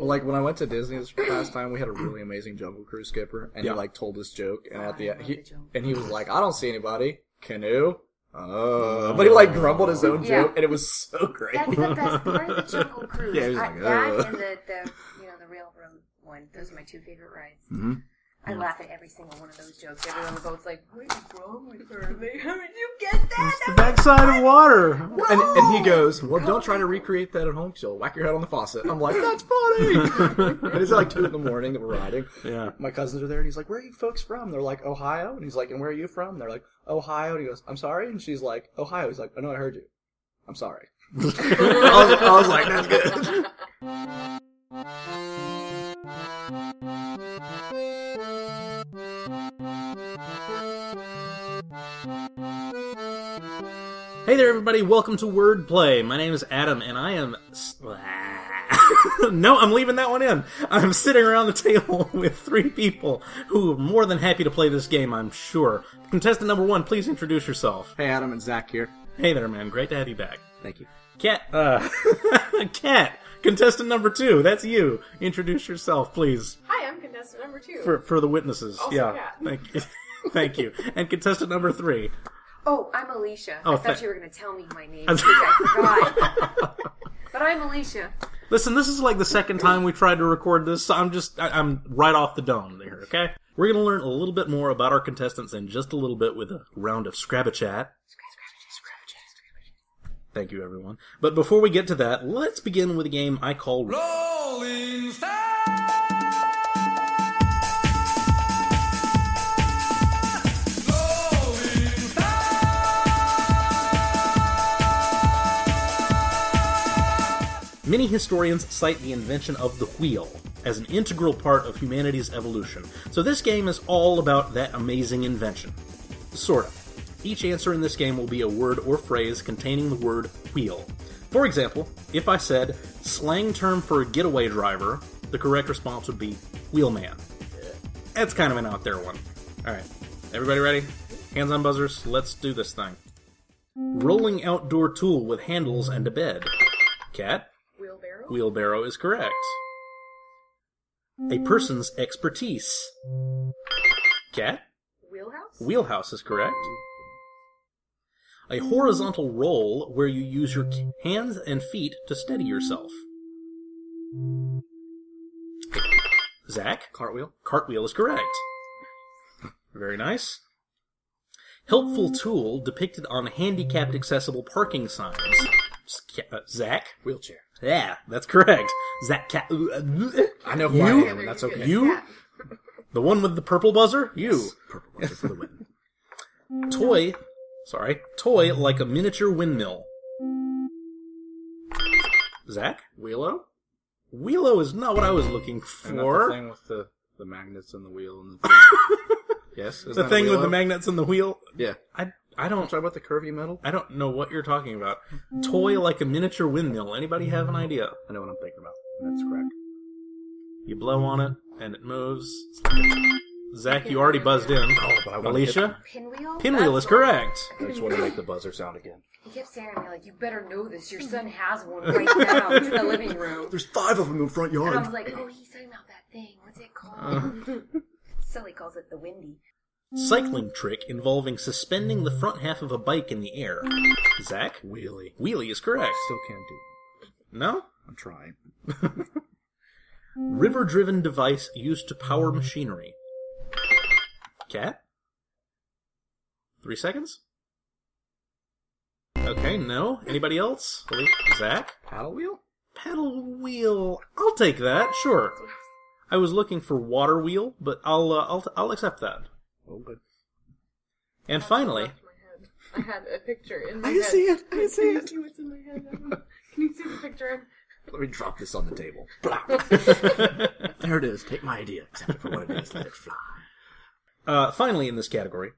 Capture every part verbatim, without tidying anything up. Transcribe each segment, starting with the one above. Like, when I went to Disney this past time, we had a really amazing Jungle Cruise skipper, and yeah. he, like, told this joke, and oh, at the, he, the and he was like, I don't see anybody. Canoe? Oh. But he, like, grumbled his own yeah. joke, and it was so great. That's the best part of the Jungle Cruise. Yeah, he was I, like, that uh. and the, the, you know, the railroad one. Those are my two favorite rides. Mm-hmm. I laugh at every single one of those jokes. Everyone on the boat's like, what is wrong with her? How did you get that? It's the backside of water. And, and he goes, well, don't try to recreate that at home because you'll whack your head on the faucet. I'm like, that's funny. And it's like two in the morning that we're riding. Yeah. My cousins are there, and he's like, where are you folks from? They're like, Ohio. And he's like, and where are you from? And they're like, Ohio. And he goes, I'm sorry. And she's like, Ohio. He's like, oh, no, I heard you. I'm sorry. I, was, I was like, that's good. Hey there, everybody. Welcome to Wordplay. My name is Adam, and I am... no, I'm leaving that one in. I'm sitting around the table with three people who are more than happy to play this game, I'm sure. Contestant number one, please introduce yourself. Hey, Adam, it's Zach here. Hey there, man. Great to have you back. Thank you. Cat, uh... Cat, contestant number two, that's you. Introduce yourself, please. Hi, I'm contestant number two. For, for the witnesses. Also yeah. Cat. Thank you. Thank you. And contestant number three. Oh, I'm Alicia. Oh, I thought th- you were going to tell me my name because I forgot. But I'm Alicia. Listen, this is like the second time we tried to record this, so I'm just, I, I'm right off the dome there, okay? We're going to learn a little bit more about our contestants in just a little bit with a round of Scrabble Chat. Thank you, everyone. But before we get to that, let's begin with a game I call... Rolling Stone! Many historians cite the invention of the wheel as an integral part of humanity's evolution, so this game is all about that amazing invention. Sort of. Each answer in this game will be a word or phrase containing the word wheel. For example, if I said, slang term for a getaway driver, the correct response would be wheelman. That's kind of an out there one. Alright, everybody ready? Hands on buzzers, let's do this thing. Rolling outdoor tool with handles and a bed. Cat? Wheelbarrow? Wheelbarrow is correct. A person's expertise. Cat? Wheelhouse? Wheelhouse is correct. A horizontal roll where you use your hands and feet to steady yourself. Zach? Cartwheel? Cartwheel is correct. Very nice. Helpful tool depicted on handicapped accessible parking signs. Zach? Wheelchair. Yeah, that's correct. Zach Cat. I know who you? I am, that's okay. You? The one with the purple buzzer? You. Yes. Purple buzzer for the win. Toy. Sorry. Toy like a miniature windmill. Zach? Wheelo? Wheelo is not what I was looking for. And that's the thing with the, the magnets and the wheel and the thing. Yes? Isn't the thing with the magnets and the wheel? Yeah. I... I don't... Talk about the curvy metal? I don't know what you're talking about. Toy like a miniature windmill. Anybody have an idea? I know what I'm thinking about. That's correct. You blow on it, and it moves. Zach, you already buzzed in. Oh, but I Alicia? Pinwheel? Pinwheel is correct. I just want to make the buzzer sound again. He kept staring at me like, you better know this. Your son has one right now. It's in the living room. There's five of them in the front yard. And I was like, oh, he's talking about that thing. What's it called? Uh. Silly calls it the windy. Cycling trick involving suspending the front half of a bike in the air. Zach? Wheelie. Wheelie is correct. Still can't do it. No? I'm trying. River-driven device used to power machinery. Cat? Three seconds? Okay, no. Anybody else? Zach? Paddle wheel? Paddle wheel. I'll take that, sure. I was looking for water wheel, but I'll uh, I'll, I'll accept that. Oh, good. And finally, I had a picture in my head. I can see it. I can see it. Can you see what's in my head? Can you see the picture? Let me drop this on the table. There it is. Take my idea, except for what it is. Let it fly. Uh, finally, in this category,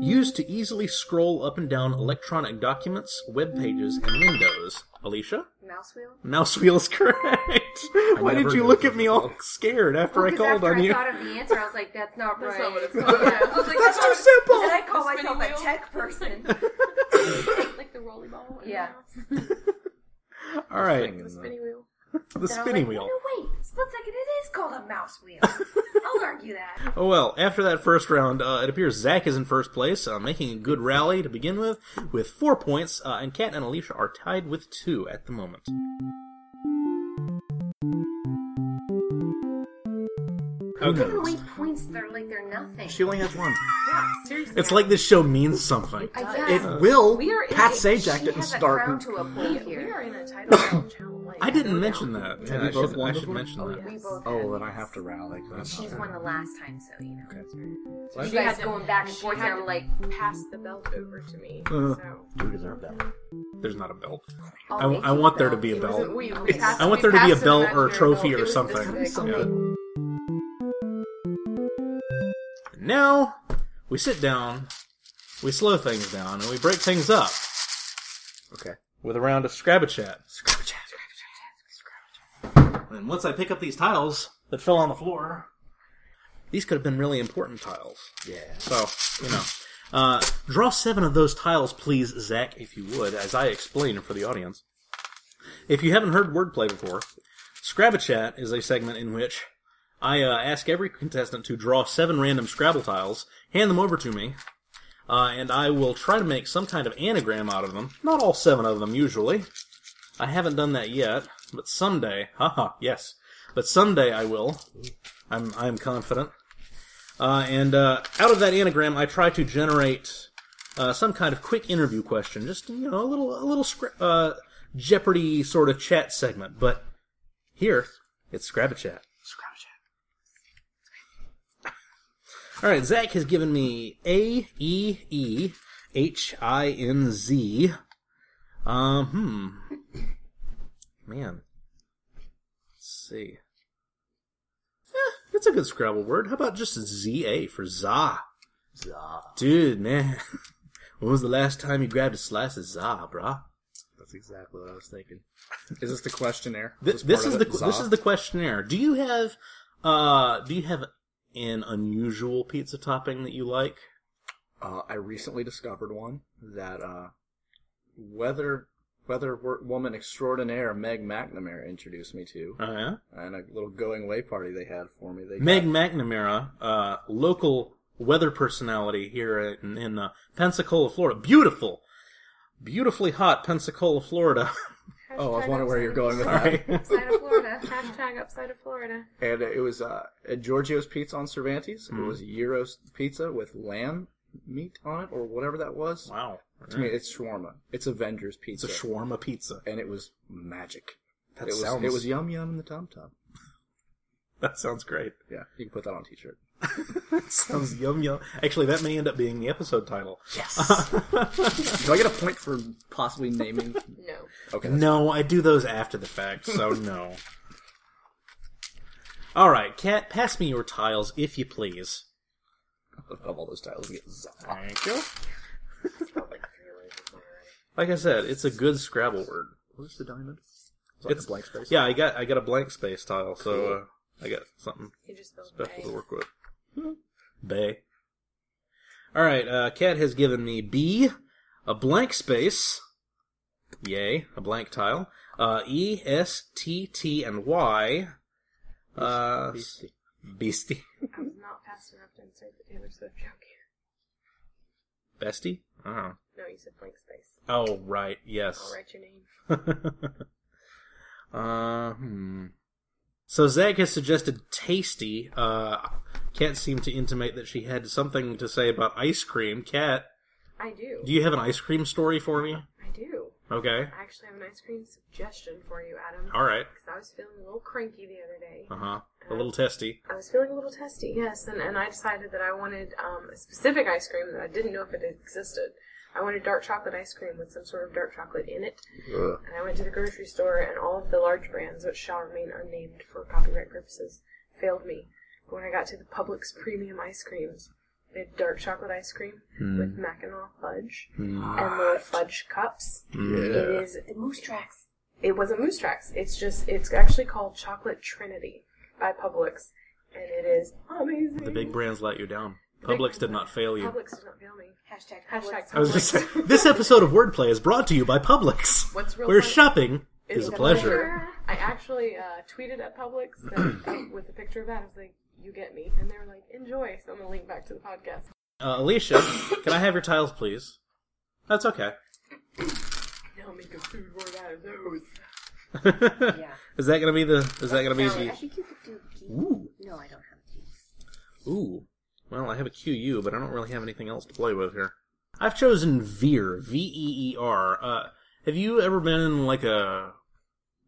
used to easily scroll up and down electronic documents, web pages, and windows. Alicia? Mouse wheel? Mouse wheel is correct. Why did you look at me all scared after well, I called after on I you? I thought of the answer, I was like, that's not right. That's not what it's called. Yeah. I was like, that's, that's too was, simple. And I call myself wheel? a tech person. Like the rolly ball? Yeah. All right. The spinny wheel. The spinning wheel. No, wait. Split second, it is called a mouse wheel. I'll argue that. Well, after that first round, uh, it appears Zach is in first place, uh, making a good rally to begin with, with four points, uh, and Cat and Alicia are tied with two at the moment. Okay. They're only points that are like they're nothing. She only has one. Yeah, seriously. It's like this show means something. I guess. It will. We are Pat Sajak didn't start. A to a we, here. we are in a title round challenge. I didn't mention that. Yeah, we I, both should, I should mention oh, that. Yes. Oh, then I have to rally. And she's won the last time, so you know. Okay. So you guys going to, back and forth and I'm like, pass the belt over to me. Uh, so. You deserve that. There's not a belt. I, I want there to be a belt. I want there to be a belt or a trophy or something. Now, we sit down, we slow things down, and we break things up. Okay. With a round of Scrab-a-Chat. Scrab-a-Chat, Scrab-a-Chat, Scrab-a-Chat. And once I pick up these tiles that fell on the floor, these could have been really important tiles. Yeah. So, you know. Uh, draw seven of those tiles, please, Zach, if you would, as I explain for the audience. If you haven't heard Wordplay before, Scrab-a-Chat is a segment in which I uh, ask every contestant to draw seven random Scrabble tiles, hand them over to me, uh, and I will try to make some kind of anagram out of them. Not all seven of them, usually. I haven't done that yet, but someday, haha, yes, but someday I will. I'm I'm confident. Uh, and uh, out of that anagram, I try to generate uh, some kind of quick interview question, just, you know, a little, a little scra- uh, Jeopardy sort of chat segment, but here, it's Scrab-a-Chat. Scrab-a-Chat. Alright, Zach has given me A E E H I N Z. Um, hmm. Man. Let's see. Eh, that's a good Scrabble word. How about just Z A for za? Za. Dude, man. When was the last time you grabbed a slice of za, brah? That's exactly what I was thinking. Is this the questionnaire? Th- this is the qu- this is the questionnaire. Do you have, uh, do you have... an unusual pizza topping that you like? Uh, I recently discovered one that uh, weather weather woman extraordinaire Meg McNamara introduced me to. Oh, yeah? And a little going away party they had for me. They Meg got... McNamara, uh, local weather personality here in, in uh, Pensacola, Florida. Beautiful, beautifully hot Pensacola, Florida. Oh, I was wondering where you're going with that. Upside of Florida. Hashtag upside of Florida. And it was uh, at Giorgio's Pizza on Cervantes. Mm. It was gyro pizza with lamb meat on it or whatever that was. Wow. To me, it's shawarma. It's Avengers pizza. It's a shawarma pizza. And it was magic. That it sounds... Was, it was yum yum in the tom-tom. That sounds great. Yeah, you can put that on a t-shirt. That sounds yum yum. Actually, that may end up being the episode title. Yes. Do I get a point for possibly naming? No. Okay. No, fine. I do those after the fact, so no. All right, Cat, pass me your tiles, if you please. Of all those tiles, we get za. Thank you. Like I said, it's a good Scrabble word. Where's the diamond? It's, like it's a blank space. Yeah, I got I got a blank space tile, cool. so. Uh, I got something special to work with. Hmm. Bay. Alright, uh, Cat has given me B, a blank space, yay, a blank tile, uh, E, S, T, T, and Y, uh, Beastie. Beastie. I was not fast enough to insert the Taylor Swift joke here. Bestie? Oh. No, you said blank space. Oh, right, yes. I'll write your name. uh, hmm. So Zach has suggested tasty. Uh, Cat seemed to intimate that she had something to say about ice cream. Cat, I do. Do you have an ice cream story for me? I do. Okay. I actually have an ice cream suggestion for you, Adam. All right. Because I was feeling a little cranky the other day. Uh huh. A little testy. I was feeling a little testy, yes, and, and I decided that I wanted um, a specific ice cream that I didn't know if it existed. I wanted dark chocolate ice cream with some sort of dark chocolate in it. Ugh. And I went to the grocery store, and all of the large brands, which shall remain unnamed for copyright purposes, failed me. But when I got to the Publix premium ice creams, they had dark chocolate ice cream mm. with Mackinac fudge mm. and little fudge cups. Yeah. It is Moose Tracks. It wasn't Moose Tracks. It's just, it's actually called Chocolate Trinity by Publix, and it is amazing. The big brands let you down. Publix did not fail you. Publix did not fail me. Hashtag Publix. Hashtag Publix. I was just saying, this episode of Wordplay is brought to you by Publix. What's real We're funny? Shopping It's, it's a pleasure. pleasure. I actually uh, tweeted at Publix that, with a picture of that. I was like, you get me. And they were like, enjoy. So I'm going to link back to the podcast. Uh, Alicia, can I have your tiles, please? That's okay. Now make a food board out of those. Yeah. Is that going to be the... Is that going to be the... I think you could do the key. Ooh. No, I don't have a key. Ooh. Well, I have a Q U, but I don't really have anything else to play with here. I've chosen Veer. V E E R. Uh, have you ever been in, like, a...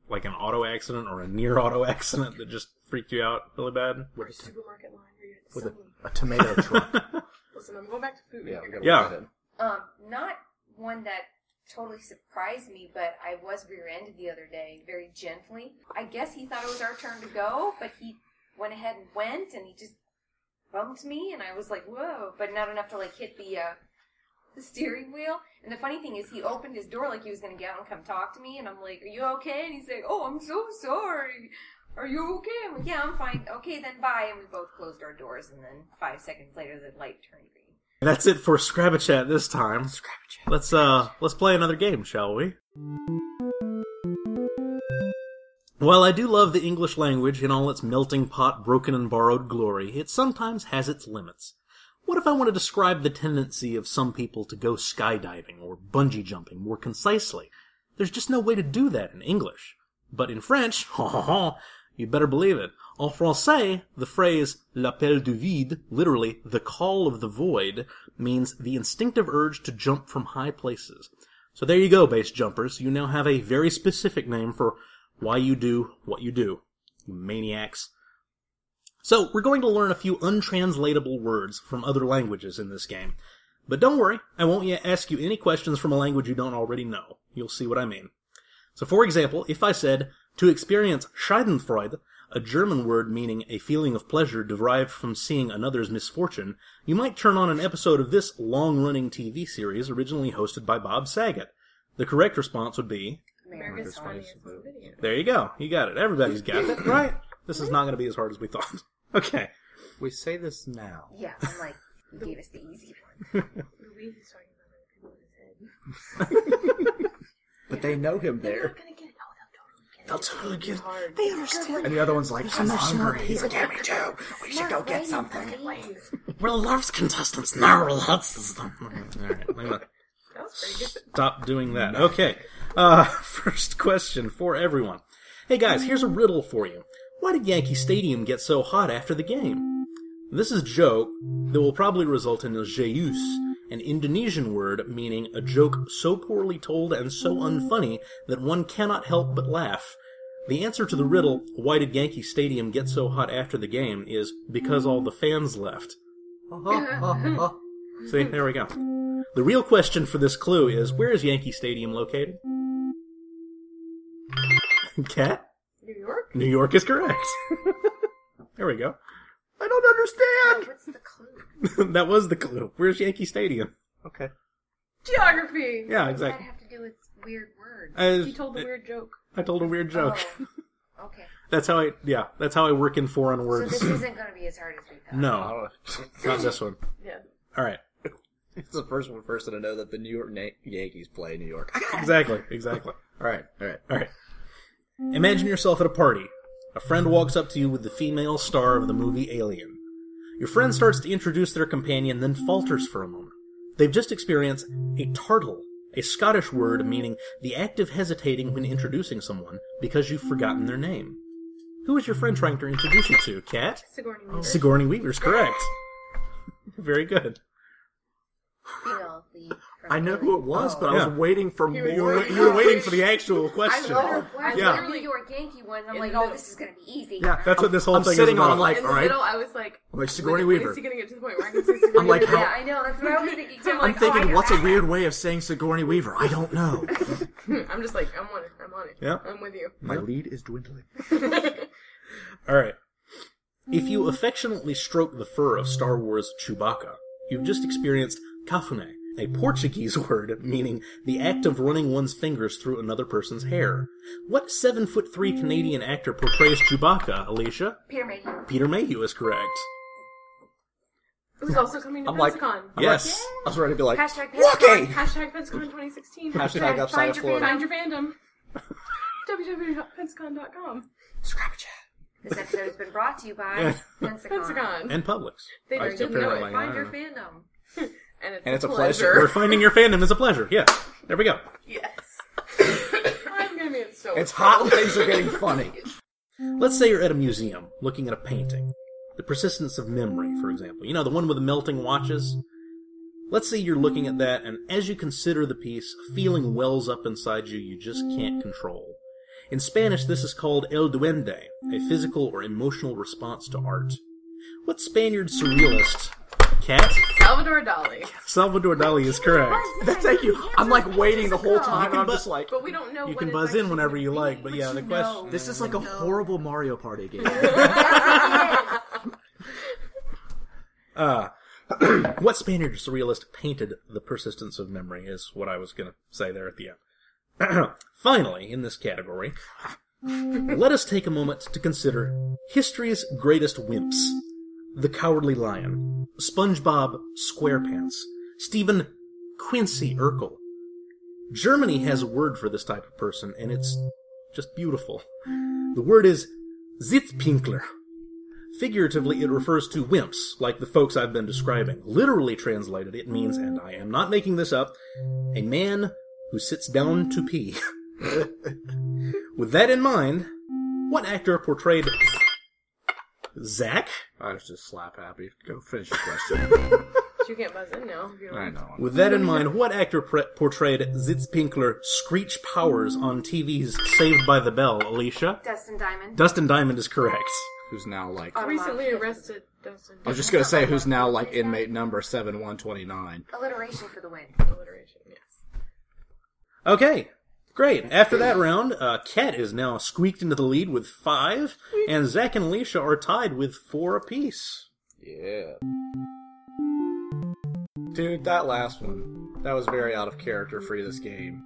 like an auto accident or a near auto accident that just freaked you out really bad? With a supermarket line where you with a, a tomato truck. Listen, I'm going back to food. Yeah, yeah. Um, not one that totally surprised me, but I was rear-ended the other day, very gently. I guess he thought it was our turn to go, but he went ahead and went, and he just bumped me, and I was like, whoa, but not enough to like hit the uh, the steering wheel. And the funny thing is, he opened his door like he was going to get out and come talk to me, and I'm like, are you okay? And he's like, oh, I'm so sorry. Are you okay? I'm like, yeah, I'm fine. Okay, then bye. And we both closed our doors, and then five seconds later, the light turned green. That's it for Scrabachat this time. Scrabachat. Let's uh, let's play another game, shall we? While I do love the English language in all its melting pot, broken and borrowed glory, it sometimes has its limits. What if I want to describe the tendency of some people to go skydiving or bungee jumping more concisely? There's just no way to do that in English. But in French, ha ha ha, you better believe it. En français, the phrase l'appel du vide, literally the call of the void, means the instinctive urge to jump from high places. So there you go, base jumpers. You now have a very specific name for why you do what you do, you maniacs. So, we're going to learn a few untranslatable words from other languages in this game. But don't worry, I won't yet ask you any questions from a language you don't already know. You'll see what I mean. So, for example, if I said, to experience Schadenfreude, a German word meaning a feeling of pleasure derived from seeing another's misfortune, you might turn on an episode of this long-running T V series originally hosted by Bob Saget. The correct response would be... America's funniest video. There you go. You got it. Everybody's got it, right? This is not going to be as hard as we thought. Okay. We say this now. Yeah, I'm like, you gave us the easy one. Louise is talking about other people in his head. But they know him there. They're not going to get it. Oh, they'll totally get it. They'll totally get it. They understand. And the other one's like, I'm hungry. He's like, yeah, me too. We should go get something. We're loves contestants. Now we're loves them. All right. That was pretty good. Stop doing that. Okay. Uh, first question for everyone. Hey, guys, here's a riddle for you. Why did Yankee Stadium get so hot after the game? This is a joke that will probably result in a jayus, an Indonesian word meaning a joke so poorly told and so unfunny that one cannot help but laugh. The answer to the riddle, why did Yankee Stadium get so hot after the game, is because all the fans left. See, there we go. The real question for this clue is, where is Yankee Stadium located? Cat? New York? New York is correct. There we go. I don't understand. What's the clue? That was the clue. Where's Yankee Stadium? Okay. Geography. Yeah, exactly. What does that have to do with weird words? Uh, you told a weird joke. I told a weird joke. Oh, okay. That's how I. Yeah, that's how I work in foreign words. So this isn't going to be as hard as we thought. No, not this one. Yeah. All right. It's the first one person to know that the New York Na- Yankees play New York. Exactly. Exactly. All right. All right. All right. Imagine yourself at a party. A friend walks up to you with the female star of the movie Alien. Your friend starts to introduce their companion, then falters for a moment. They've just experienced a tartle, a Scottish word meaning the act of hesitating when introducing someone because you've forgotten their name. Who is your friend trying to introduce you to, Cat? Sigourney Weaver. Sigourney Weaver's correct. Very good. I know who it was, oh, but yeah. I was waiting for more. You were, you were waiting for the actual question. I literally, I literally yeah. York Yankee one. I'm in like, oh, this is going to be easy. Yeah, that's what this whole I'm thing is about. I'm sitting on like, all right. In the middle, I was like, I'm like Sigourney when, Weaver. When is he going to get to the point where I can say Sigourney I'm like, Weaver? How? Yeah, I know. That's what I was thinking. So I'm, like, I'm thinking, oh, what's a weird way of saying Sigourney Weaver? I don't know. I'm just like, I'm on it. I'm on it. Yeah. I'm with you. My lead is dwindling. All right. If you affectionately stroke the fur of Star Wars Chewbacca, you've just experienced kafune, a Portuguese word meaning the act of running one's fingers through another person's hair. What seven foot three Canadian actor portrays Chewbacca, Alicia? Peter Mayhew. Peter Mayhew is correct. Who's also coming to I'm Pensacon. Like, yes. Like, yeah. I was ready to be like, hashtag Pensacon, hashtag Pensacon twenty sixteen, hashtag, hashtag upside find, your, find your fandom. w w w dot pensacon dot com. Scrabble chat. This episode has been brought to you by Pensacon. Pensacon. And Publix. They don't even know it. Find your fandom. And it's, and a, it's pleasure. a pleasure. We're finding your fandom is a pleasure. Yeah. There we go. Yes. I'm going to be in so It's hot when things are getting funny. Let's say you're at a museum looking at a painting. The Persistence of Memory, for example. You know, the one with the melting watches? Let's say you're looking at that, and as you consider the piece, a feeling wells up inside you you just can't control. In Spanish, this is called El Duende, a physical or emotional response to art. What Spaniard surrealist... Cat? Salvador Dali. Salvador Dali is correct. That's thank you. I'm like waiting the whole time, and I'm bu- just like... But we don't know. You can buzz in whenever you like, but yeah, the question... This is like a horrible Mario Party game. Uh, what Spaniard surrealist painted The Persistence of Memory is what I was going to say there at the end. Finally, in this category, let us take a moment to consider history's greatest wimps. The Cowardly Lion, SpongeBob SquarePants, Stephen Quincy Urkel. Germany has a word for this type of person, and it's just beautiful. The word is Sitzpinkler. Figuratively, it refers to wimps, like the folks I've been describing. Literally translated, it means, and I am not making this up, a man who sits down to pee. With that in mind, what actor portrayed Zach? I was just slap happy. Go finish your question. You can't buzz in now. I know. With that in mind, what actor pre- portrayed Zitzpinkler Screech Powers on T V's Saved by the Bell, Alicia? Dustin Diamond. Dustin Diamond is correct. Who's now like... Uh, recently arrested Dustin Diamond. I was just going to say who's now like inmate number seven one two nine. Alliteration for the win. Alliteration, yes. Okay, great. After that round, uh, Cat is now squeaked into the lead with five, and Zach and Alicia are tied with four apiece. Yeah. Dude, that last one, that was very out of character for this game.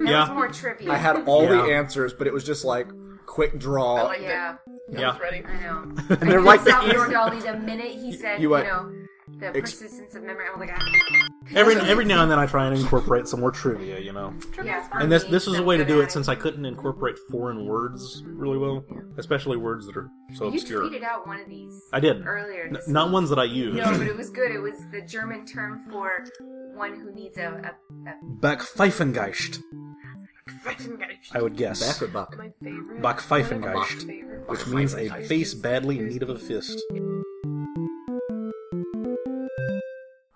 That yeah. was more trivia. I had all yeah. the answers, but it was just like... Quick draw. I liked yeah. it. Yeah. I was ready. I know. And I they're like Salvador Dali the minute he said, you, you know, the ex- persistence of memory. I'm like, ah. Every every now and then I try and incorporate some more trivia, you know. Yeah, and this this was a way to do it since I couldn't incorporate foreign words really well, especially words that are so you obscure. You tweeted out one of these. I did. Earlier. N- not ones that I used. No, but it was good. It was the German term for one who needs a... a, a... Bachpfeifengeist. I would guess. Back or Buck? My favorite. Bachpfeifengeist, which means a face badly in need of a fist.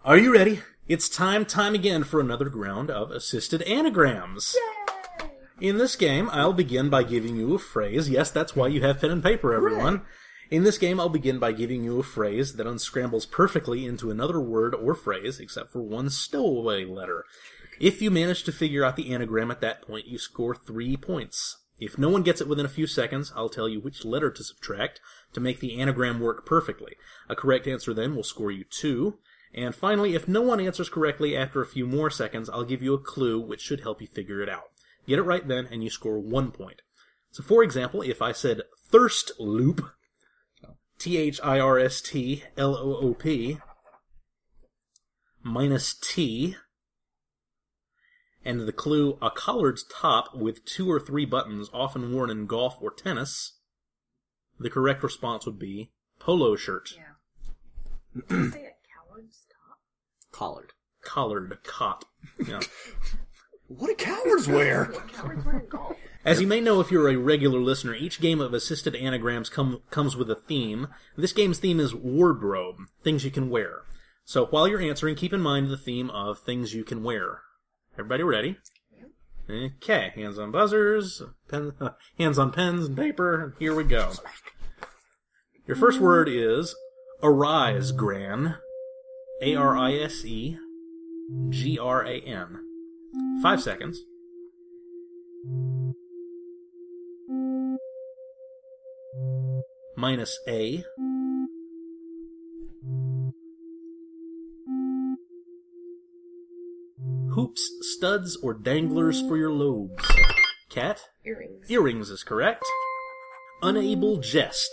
Are you ready? It's time, time again for another round of assisted anagrams. Yay! In this game, I'll begin by giving you a phrase. Yes, that's why you have pen and paper, everyone. Right. In this game, I'll begin by giving you a phrase that unscrambles perfectly into another word or phrase, except for one stowaway letter. If you manage to figure out the anagram at that point, you score three points. If no one gets it within a few seconds, I'll tell you which letter to subtract to make the anagram work perfectly. A correct answer then will score you two. And finally, if no one answers correctly after a few more seconds, I'll give you a clue which should help you figure it out. Get it right then, and you score one point. So for example, if I said thirst loop, T H I R S T L O O P, minus T... and the clue, a collared top with two or three buttons often worn in golf or tennis, the correct response would be polo shirt. Yeah. Did you say a coward's top? Collared. Collared cop. Yeah. What do cowards wear? What cowards wear in golf? As you may know if you're a regular listener, each game of assisted anagrams come, comes with a theme. This game's theme is wardrobe, things you can wear. So while you're answering, keep in mind the theme of things you can wear. Everybody ready? Okay, hands on buzzers, pen, uh, hands on pens and paper, here we go. Your first word is arise, gran. A R I S E G R A N. Five seconds. Minus A. Hoops, studs, or danglers for your lobes. Cat? Earrings. Earrings is correct. Unable jest.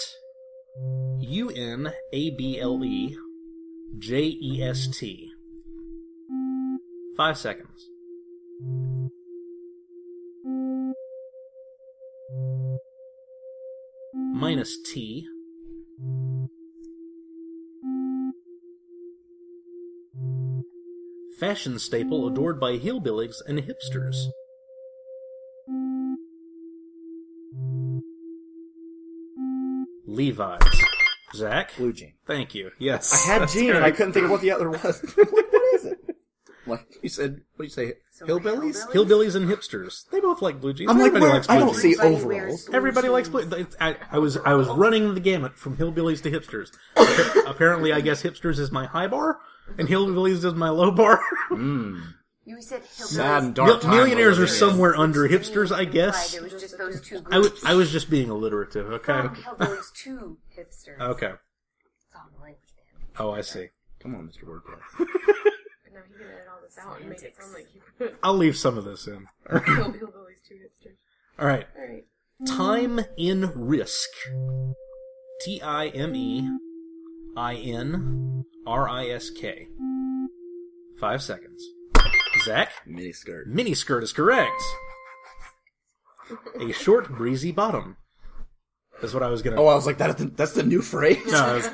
U N A B L E J E S T. Five seconds. minus t. Fashion staple adored by hillbillies and hipsters. Levi's. Zach? Blue jean. Thank you. Yes. I had jean and I couldn't think of what the other was. What is it? What? You said, what did you say? So hillbillies? hillbillies? Hillbillies and hipsters. They both like blue jeans. I'm Everybody like, likes blue I don't jeans. see overalls. Everybody likes blue jeans. I, I was, I was running the gamut from hillbillies to hipsters. Apparently, I guess hipsters is my high bar, and hillbillies is my low bar. Mm. You said hillbillies. Sad and dark time. Millionaires are somewhere under hipsters, I guess. It was just those two groups. I, w- I was just being alliterative, okay? From hillbillies to hipsters. Okay. It's all the language, man. Oh, I see. Come on, Mister Wordplay. Out and make it sound like you I'll leave some of this in. All right. All right. All right. Time in risk. T I M E I N R I S K. Five seconds. Zach? Miniskirt. Miniskirt is correct. A short, breezy bottom. That's what I was gonna. Oh, I was like, that. That's the new phrase. No, I was...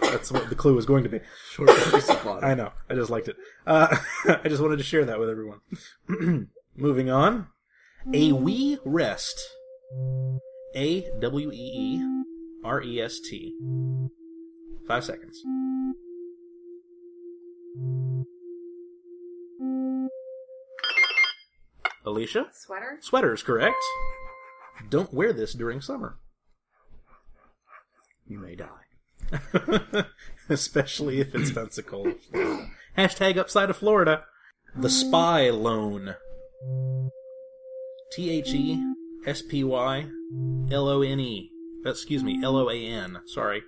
That's what the clue was going to be. Short breezy bottom. I know. I just liked it. Uh, I just wanted to share that with everyone. Moving on. A wee rest. A W E E R E S T. Five seconds. Alicia? Sweater? Sweater is correct. Don't wear this during summer. You may die. Especially if it's Pensacola, Florida. Hashtag upside of Florida. The Spy Loan. T H E S P Y L O N E. Excuse me, L O A N. Sorry.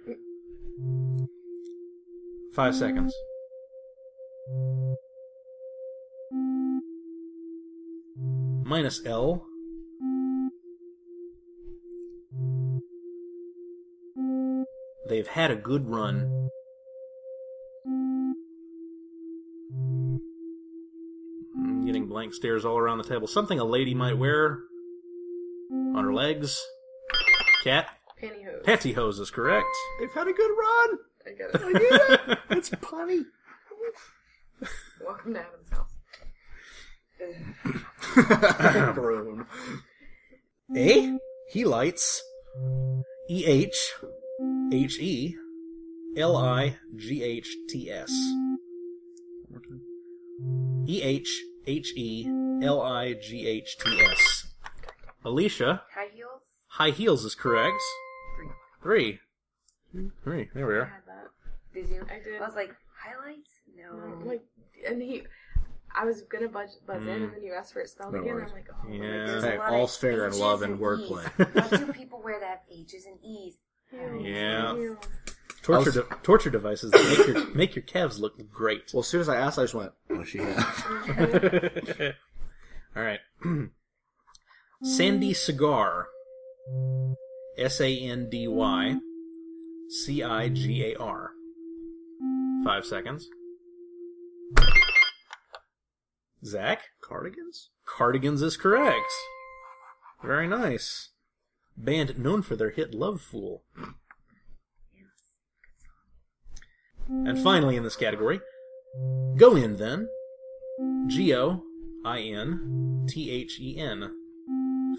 Five seconds. Minus L. They've had a good run. I'm getting blank stares all around the table. Something a lady might wear on her legs. Cat? Pantyhose. Pantyhose is correct. They've had a good run. I get it. I get it. It's punny. Welcome to Adam's house. Broom. Eh? He lights. E H. H E L I G H T S. E H H E L I G H T S. Alicia. High heels? High heels is correct. Three. Three. Three. There we are. I had that. Did you? I did. I was like, highlights? No. Like, and he... I was going to buzz, buzz mm. in, and then you asked for it spelled no again, worries. I'm like, oh, yeah. Hey, all's fair in love and, and wordplay. Why do people wear that? H's and E's. Yeah. yeah. Torture, de- torture devices that make your make your calves look great. Well, as soon as I asked, I just went, oh, she had. All right. Sandy Cigar. S A N D Y C I G A R. Five seconds. Zach? Cardigans? Cardigans is correct. Very nice. Band known for their hit Love Fool. And finally in this category, Go In Then. G O I N T H E N.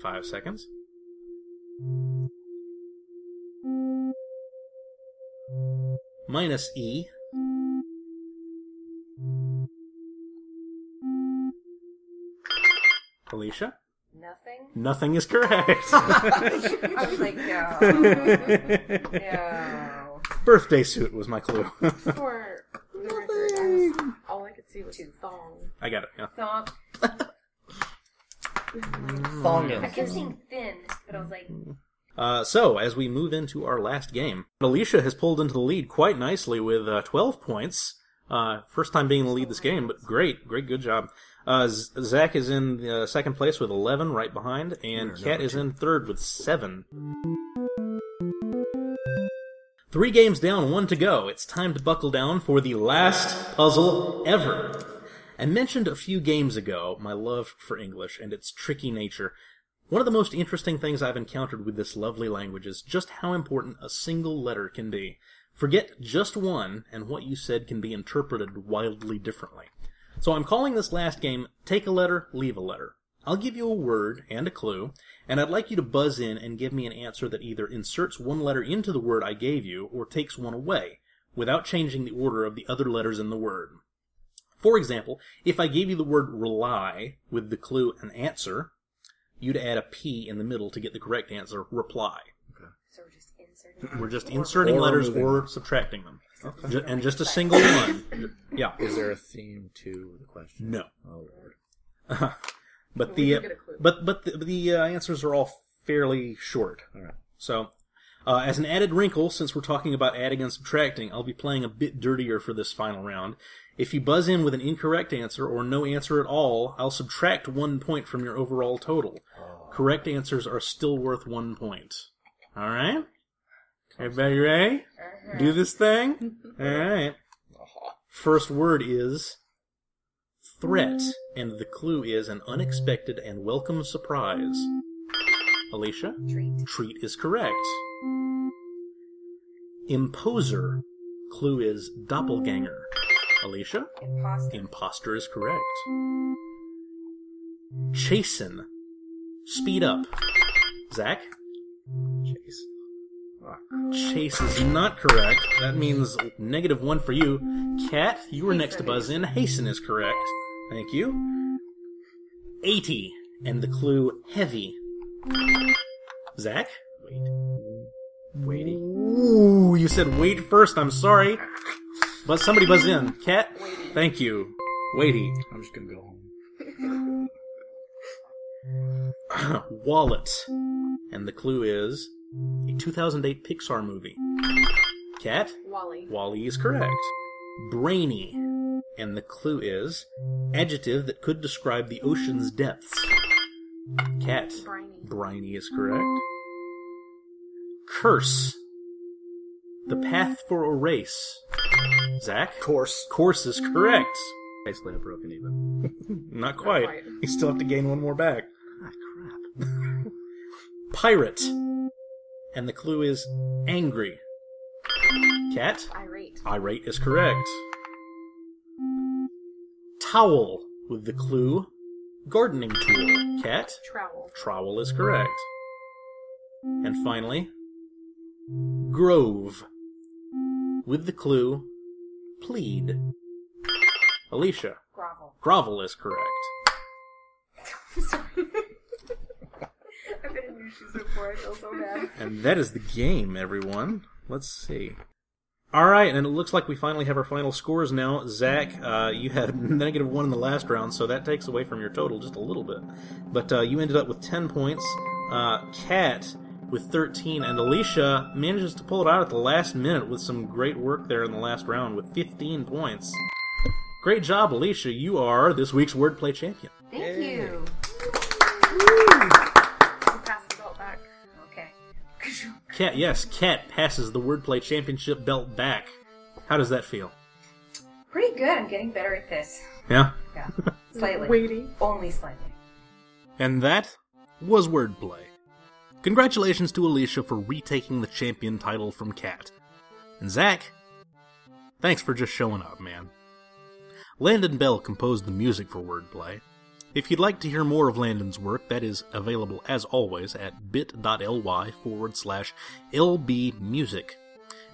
Five seconds. Minus E. Alicia? Nothing? Nothing is correct. I was like, no. no. Birthday suit was my clue. For the record, I was, all I could see was thong. I got it, yeah. Thong. Thong. I kept seeing thin, but I was like... Uh, so, as we move into our last game, Alicia has pulled into the lead quite nicely with uh, twelve points. Uh, first time being in the lead this game, but great, great, good job. Uh, Zach is in uh, second place with eleven, right behind, and Cat is in third with seven. Three games down, one to go. It's time to buckle down for the last puzzle ever. I mentioned a few games ago my love for English and its tricky nature. One of the most interesting things I've encountered with this lovely language is just how important a single letter can be. Forget just one, and what you said can be interpreted wildly differently. So I'm calling this last game, Take a Letter, Leave a Letter. I'll give you a word and a clue, and I'd like you to buzz in and give me an answer that either inserts one letter into the word I gave you, or takes one away, without changing the order of the other letters in the word. For example, if I gave you the word rely with the clue an answer, you'd add a P in the middle to get the correct answer, reply. Okay. So we're just inserting, we're just inserting or letters or, or subtracting them. Okay. Just, and just a single one. Yeah. Is there a theme to the question? No. Oh, Lord. Uh, but, well, the, uh, but, but the but the uh, answers are all fairly short. All right. So, uh, as an added wrinkle, since we're talking about adding and subtracting, I'll be playing a bit dirtier for this final round. If you buzz in with an incorrect answer or no answer at all, I'll subtract one point from your overall total. Oh. Correct answers are still worth one point. All right? Everybody ready? Uh-huh. Do this thing? All right. First word is threat, and the clue is an unexpected and welcome surprise. Alicia? Treat. Treat is correct. Imposer. Clue is doppelganger. Alicia? Imposter. Imposter is correct. Chasin. Speed up. Zach? Chase. Oh, Chase is not correct. That means negative one for you. Cat, you were next to buzz in. Hasten is correct. Thank you. eighty. And the clue, heavy. Zach? Wait. Weighty. Ooh, you said wait first. I'm sorry. But somebody buzz in. Cat? Weighty. Thank you. Weighty. I'm just gonna go home. Wallet. And the clue is a two thousand eight Pixar movie. Cat? Wall-E. Wall-E is correct. Brainy. And the clue is adjective that could describe the ocean's depths. Cat? Briny. Briny is correct. Curse. The path for a race. Zach? Course. Course is correct. Basically, I've broken even. Not quite. Not quite. You still have to gain one more back. Ah, crap. Pirate. And the clue is angry. Cat? Irate. Irate is correct. Towel. With the clue gardening tool. Cat? Trowel. Trowel is correct. And finally, grove. With the clue plead. Alicia. Grovel. Grovel is correct. I'm sorry. I've been in your shoes before. I feel so bad. And that is the game, everyone. Let's see. All right, and it looks like we finally have our final scores now. Zach, uh, you had negative one in the last round, so that takes away from your total just a little bit. But uh, you ended up with ten points. Uh, Cat with thirteen, and Alicia manages to pull it out at the last minute with some great work there in the last round with fifteen points. Great job, Alicia. You are this week's Wordplay champion. Thank Yay. you. Pass the belt back. Okay. Cat, yes, Cat passes the Wordplay championship belt back. How does that feel? Pretty good. I'm getting better at this. Yeah? Yeah. Slightly. Weighty. Only slightly. And that was Wordplay. Congratulations to Alicia for retaking the champion title from Cat. And Zach, thanks for just showing up, man. Landon Bell composed the music for Wordplay. If you'd like to hear more of Landon's work, that is available as always at bit.ly forward slash lbmusic.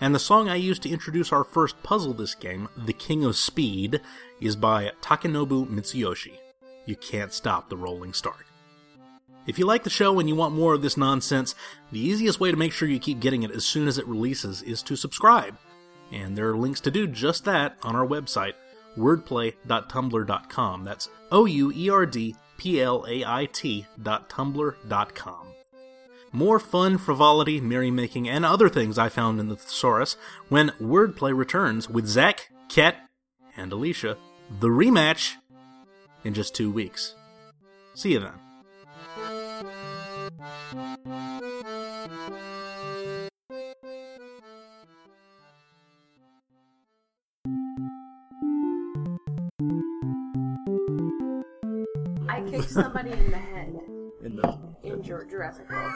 And the song I used to introduce our first puzzle this game, The King of Speed, is by Takenobu Mitsuyoshi. You can't stop the rolling start. If you like the show and you want more of this nonsense, the easiest way to make sure you keep getting it as soon as it releases is to subscribe. And there are links to do just that on our website, wordplay dot tumblr dot com. That's O U E R D P L A I T dot tumblr dot com. More fun, frivolity, merrymaking, and other things I found in the thesaurus when Wordplay returns with Zach, Cat, and Alicia, the rematch, in just two weeks. See you then. I kicked somebody in the head. In the in Jurassic World.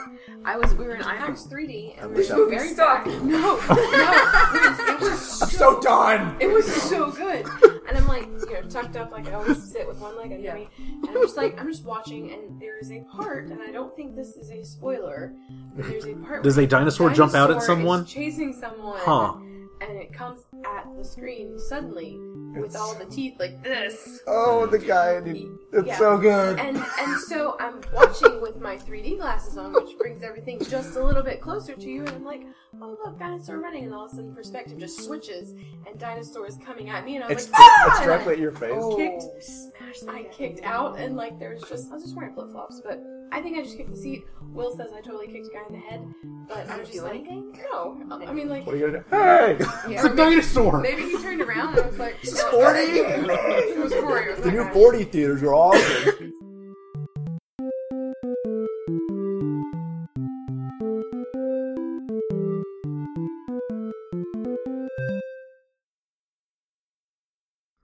I was we were in IMAX three D and we were so very stuck. No, no, it was, it was so, I'm so done. It was so good, and I'm like, you know, tucked up like I always sit with one leg under yeah. me, and I'm just like, I'm just watching, and there is a part, and I don't think this is a spoiler, but there's a part. Does where a dinosaur, dinosaur jump out at someone? Is chasing someone. Huh. And it comes at the screen suddenly with it's, all the teeth like this. Oh, the guy. Dude. It's yeah. so good. And and so I'm watching with my three D glasses on, which brings everything just a little bit closer to you. And I'm like, oh, look, dinosaur running. And all of a sudden perspective just switches and dinosaur is coming at me. And I'm it's, like, ah! It's directly at your face. Oh. Kicked, smashed, I kicked out. And like, there was just, I was just wearing flip-flops, but... I think I just kicked the seat. Will says I totally kicked a guy in the head, but I'm just like, anything? No. I mean, like, what are you gonna do? Hey, yeah, it's a maybe, dinosaur. Maybe he turned around and I was like, this is forty. It was forty. It was the new guy. forty theaters are awesome.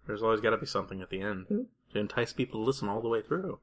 There's always got to be something at the end mm-hmm. to entice people to listen all the way through.